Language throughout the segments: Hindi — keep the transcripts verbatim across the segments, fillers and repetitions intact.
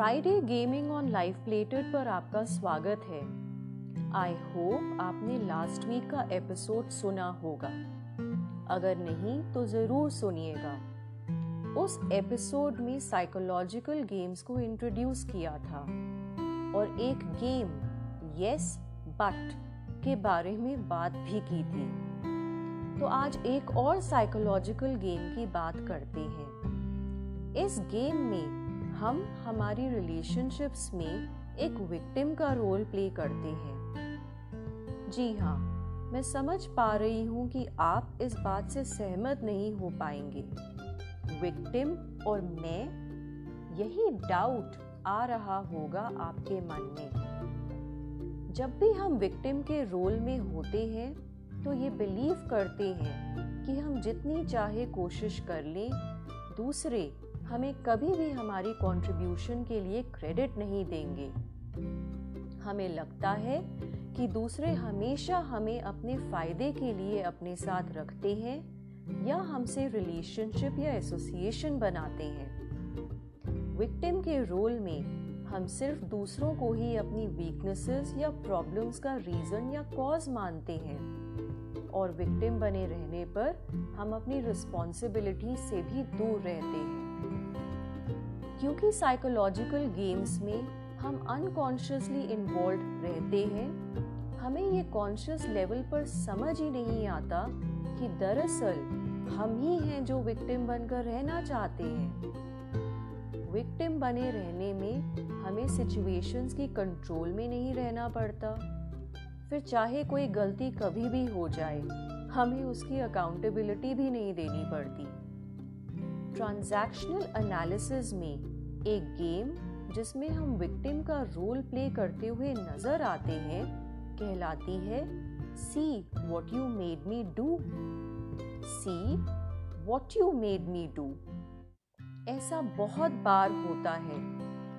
Friday gaming on life plated पर आपका स्वागत है। आई होप आपने लास्ट वीक का एपिसोड सुना होगा, अगर नहीं तो जरूर सुनिएगा। उस एपिसोड में साइकोलॉजिकल गेम्स को इंट्रोड्यूस किया था और एक गेम यस बट के बारे में बात भी की थी। तो आज एक और साइकोलॉजिकल गेम की बात करते हैं। इस गेम में हम हमारी रिलेशनशिप्स में एक विक्टिम का रोल प्ले करते हैं। जी हाँ, मैं समझ पा रही हूँ कि आप इस बात से सहमत नहीं हो पाएंगे। विक्टिम और मैं, यही डाउट आ रहा होगा आपके मन में। जब भी हम विक्टिम के रोल में होते हैं तो ये बिलीव करते हैं कि हम जितनी चाहे कोशिश कर लें, दूसरे हमें कभी भी हमारी कंट्रीब्यूशन के लिए क्रेडिट नहीं देंगे। हमें लगता है कि दूसरे हमेशा हमें अपने फायदे के लिए अपने साथ रखते हैं या हमसे रिलेशनशिप या एसोसिएशन बनाते हैं। विक्टिम के रोल में हम सिर्फ दूसरों को ही अपनी वीकनेसेस या प्रॉब्लम्स का रीजन या कॉज मानते हैं और विक्टिम बने रहने पर हम अपनी रिस्पॉन्सिबिलिटी से भी दूर रहते हैं। क्योंकि साइकोलॉजिकल गेम्स में हम अनकॉन्शियसली इन्वॉल्व रहते हैं, हमें ये कॉन्शियस लेवल पर समझ ही नहीं आता कि दरअसल हम ही हैं जो विक्टिम बनकर रहना चाहते हैं। विक्टिम बने रहने में हमें सिचुएशंस की कंट्रोल में नहीं रहना पड़ता, फिर चाहे कोई गलती कभी भी हो जाए हमें उसकी अकाउंटेबिलिटी भी नहीं देनी पड़ती। ट्रांजैक्शनल एनालिसिस में एक गेम जिसमें हम विक्टिम का रोल प्ले करते हुए नजर आते हैं कहलाती है see what you made me do. See what you made me do. ऐसा बहुत बार होता है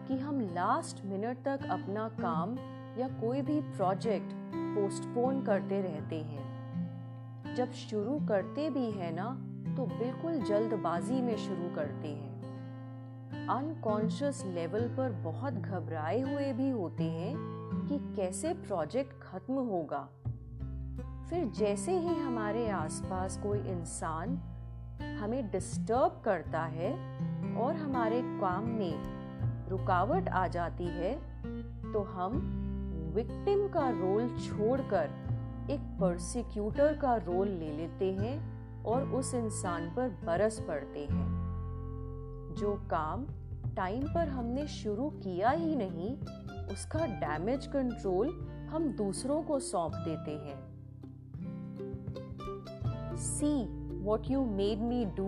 कि हम लास्ट मिनट तक अपना काम या कोई भी प्रोजेक्ट पोस्टपोन करते रहते हैं। जब शुरू करते भी हैं ना तो बिल्कुल जल्दबाजी में शुरू करते हैं। अनकॉन्शियस लेवल पर बहुत घबराए हुए भी होते हैं कि कैसे प्रोजेक्ट खत्म होगा। फिर जैसे ही हमारे आसपास कोई इंसान हमें डिस्टर्ब करता है और हमारे काम में रुकावट आ जाती है तो हम विक्टिम का रोल छोड़कर एक परसिक्यूटर का रोल ले लेते हैं और उस इंसान पर बरस पड़ते हैं। जो काम टाइम पर हमने शुरू किया ही नहीं, उसका डैमेज कंट्रोल हम दूसरों को सौंप देते हैं। See What you made me do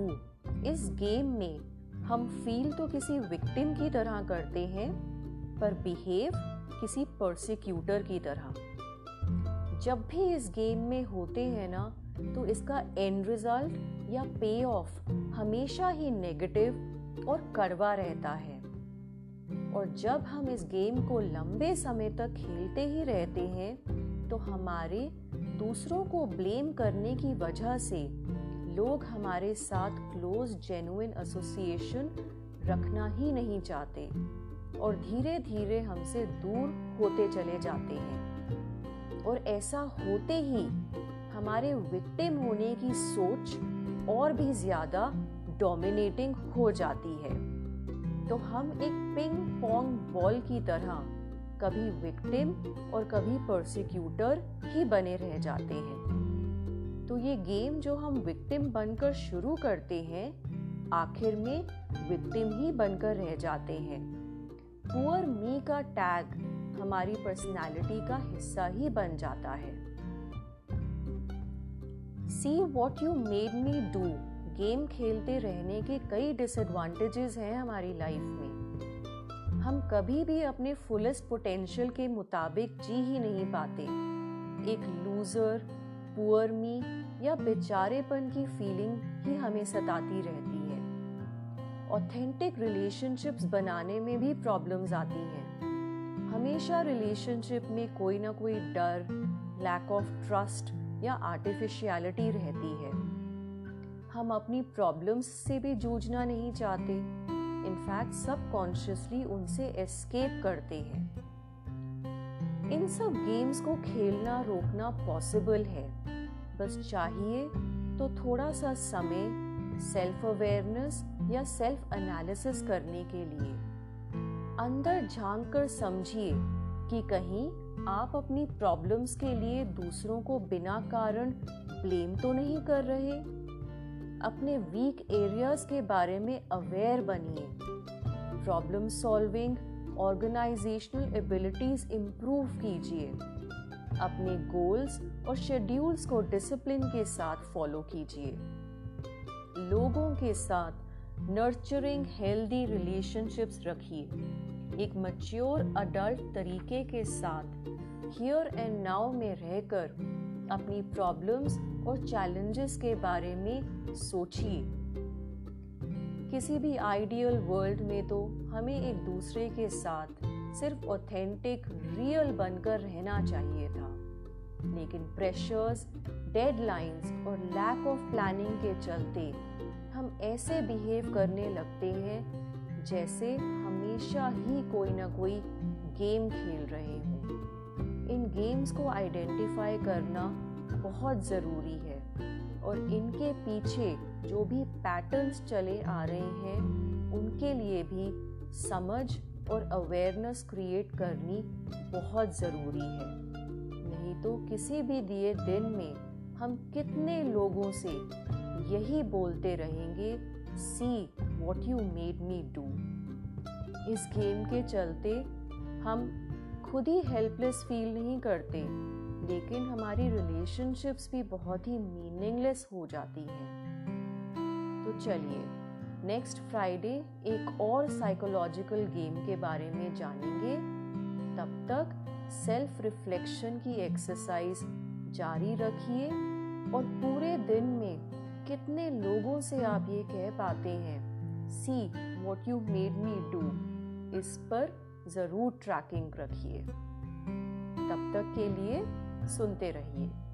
इस गेम में हम फील तो किसी विक्टिम की तरह करते हैं पर बिहेव किसी परसिक्यूटर की तरह। जब भी इस गेम में होते हैं ना तो इसका एंड रिजल्ट या पे ऑफ हमेशा ही नेगेटिव और कड़वा रहता है। और जब हम इस गेम को लंबे समय तक खेलते ही रहते हैं तो हमारे दूसरों को ब्लेम करने की वजह से लोग हमारे साथ क्लोज जेन्युइन एसोसिएशन रखना ही नहीं चाहते और धीरे धीरे हमसे दूर होते चले जाते हैं। और ऐसा होते ही हमारे विक्टिम होने की सोच और भी ज्यादा डोमिनेटिंग हो जाती है। तो हम एक पिंग पोंग बॉल की तरह कभी विक्टिम और कभी परसिक्यूटर ही बने रह जाते हैं। तो ये गेम जो हम विक्टिम बनकर शुरू करते हैं आखिर में विक्टिम ही बनकर रह जाते हैं। पुअर मी का टैग हमारी पर्सनालिटी का हिस्सा ही बन जाता है। See what you made me do game खेलते रहने के कई डिसएडवांटेजेस हैं हमारी लाइफ में। हम कभी भी अपने फुलेस्ट पोटेंशियल के मुताबिक जी ही नहीं पाते। एक लूजर, पुअर मी या बेचारेपन की फीलिंग ही हमें सताती रहती है। ऑथेंटिक रिलेशनशिप्स बनाने में भी प्रॉब्लम्स आती हैं। हमेशा रिलेशनशिप में कोई ना कोई डर, लैक ऑफ ट्रस्ट या आर्टिफिशियलिटी रहती है। हम अपनी प्रॉब्लम्स से भी जूझना नहीं चाहते। इनफैक्ट सबकॉन्शियसली उनसे एस्केप करते हैं। इन सब गेम्स को खेलना रोकना पॉसिबल है, बस चाहिए तो थोड़ा सा समय सेल्फ अवेयरनेस या सेल्फ एनालिसिस करने के लिए। अंदर झांक कर समझिए कि कहीं आप अपनी प्रॉब्लम्स के लिए दूसरों को बिना कारण ब्लेम तो नहीं कर रहे। अपने वीक एरियाज के बारे में अवेयर बनिए। Problem solving, organisational abilities improve कीजिए। अपने गोल्स और शेड्यूल्स को डिसिप्लिन के साथ फॉलो कीजिए। लोगों के साथ नर्चरिंग हेल्दी रिलेशनशिप्स रखिए, एक मैच्योर अडल्ट तरीके के साथ हियर एंड नाउ में रहकर अपनी प्रॉब्लम्स और चैलेंजेस के बारे में सोचिए। किसी भी आइडियल वर्ल्ड में तो हमें एक दूसरे के साथ सिर्फ ऑथेंटिक रियल बनकर रहना चाहिए था, लेकिन प्रेशर्स, डेडलाइंस और लैक ऑफ प्लानिंग के चलते हम ऐसे बिहेव करने लगते हैं जैसे हमेशा ही कोई ना कोई गेम खेल रहे हों। इन गेम्स को आइडेंटिफाई करना बहुत ज़रूरी है और इनके पीछे जो भी पैटर्न्स चले आ रहे हैं उनके लिए भी समझ और अवेयरनेस क्रिएट करनी बहुत ज़रूरी है। नहीं तो किसी भी दिए दिन में हम कितने लोगों से यही बोलते रहेंगे, See what you made me do। इस गेम के चलते हम खुद ही हेल्पलेस फील नहीं करते, लेकिन हमारी रिलेशनशिप्स भी बहुत ही मीनिंगलेस हो जाती हैं। तो चलिए नेक्स्ट फ्राइडे एक और साइकोलॉजिकल गेम के बारे में जानेंगे। तब तक सेल्फ रिफ्लेक्शन की एक्सरसाइज जारी रखिए और पूरे दिन में कितने लोगों से आप ये कह पाते हैं See what you made me do, इस पर ज़रूर ट्रैकिंग रखिए। तब तक के लिए सुनते रहिए।